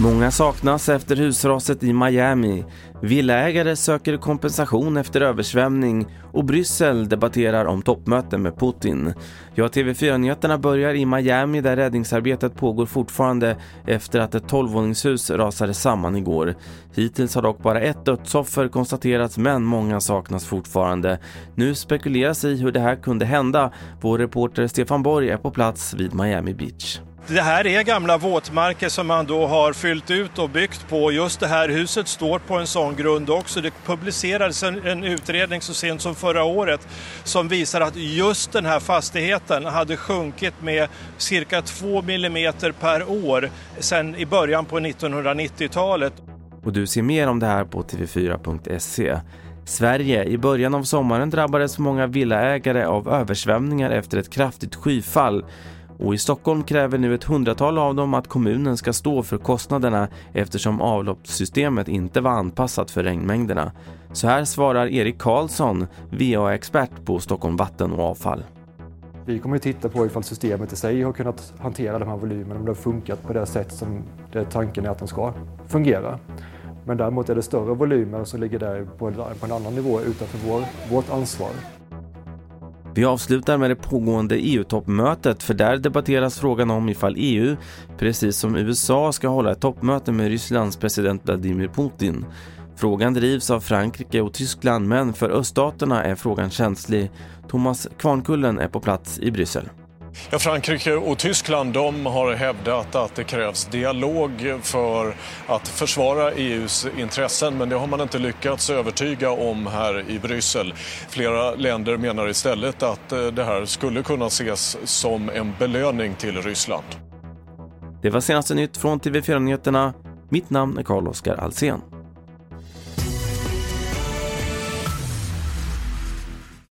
Många saknas efter husraset i Miami. Villaägare söker kompensation efter översvämning och Bryssel debatterar om toppmöten med Putin. Ja, TV4-nyheterna börjar i Miami där räddningsarbetet pågår fortfarande efter att ett 12-våningshus rasade samman igår. Hittills har dock bara ett dödsoffer konstaterats men många saknas fortfarande. Nu spekuleras i hur det här kunde hända. Vår reporter Stefan Borg är på plats vid Miami Beach. Det här är gamla våtmarker som man då har fyllt ut och byggt på. Just det här huset står på en sån grund också. Det publicerades en utredning så sent som förra året som visar att just den här fastigheten hade sjunkit med cirka 2 millimeter per år sedan i början på 1990-talet. Och du ser mer om det här på tv4.se. Sverige i början av sommaren drabbades många villaägare av översvämningar efter ett kraftigt skyfall. Och i Stockholm kräver nu ett 100-tal av dem att kommunen ska stå för kostnaderna eftersom avloppssystemet inte var anpassat för regnmängderna. Så här svarar Erik Karlsson, VA-expert på Stockholm Vatten och Avfall. Vi kommer att titta på ifall systemet i sig har kunnat hantera de här volymerna, om det har funkat på det sätt som det tanken är att den ska fungera. Men däremot är det större volymer som ligger där på en annan nivå utanför vårt ansvar. Vi avslutar med det pågående EU-toppmötet för där debatteras frågan om ifall EU, precis som USA, ska hålla ett toppmöte med Rysslands president Vladimir Putin. Frågan drivs av Frankrike och Tyskland men för öststaterna är frågan känslig. Thomas Kvarnkullen är på plats i Bryssel. Ja, Frankrike och Tyskland de har hävdat att det krävs dialog för att försvara EUs intressen, men det har man inte lyckats övertyga om här i Bryssel. Flera länder menar istället att det här skulle kunna ses som en belöning till Ryssland. Det var senaste nytt från TV4-nyheterna. Mitt namn är Carl-Oskar Alsén.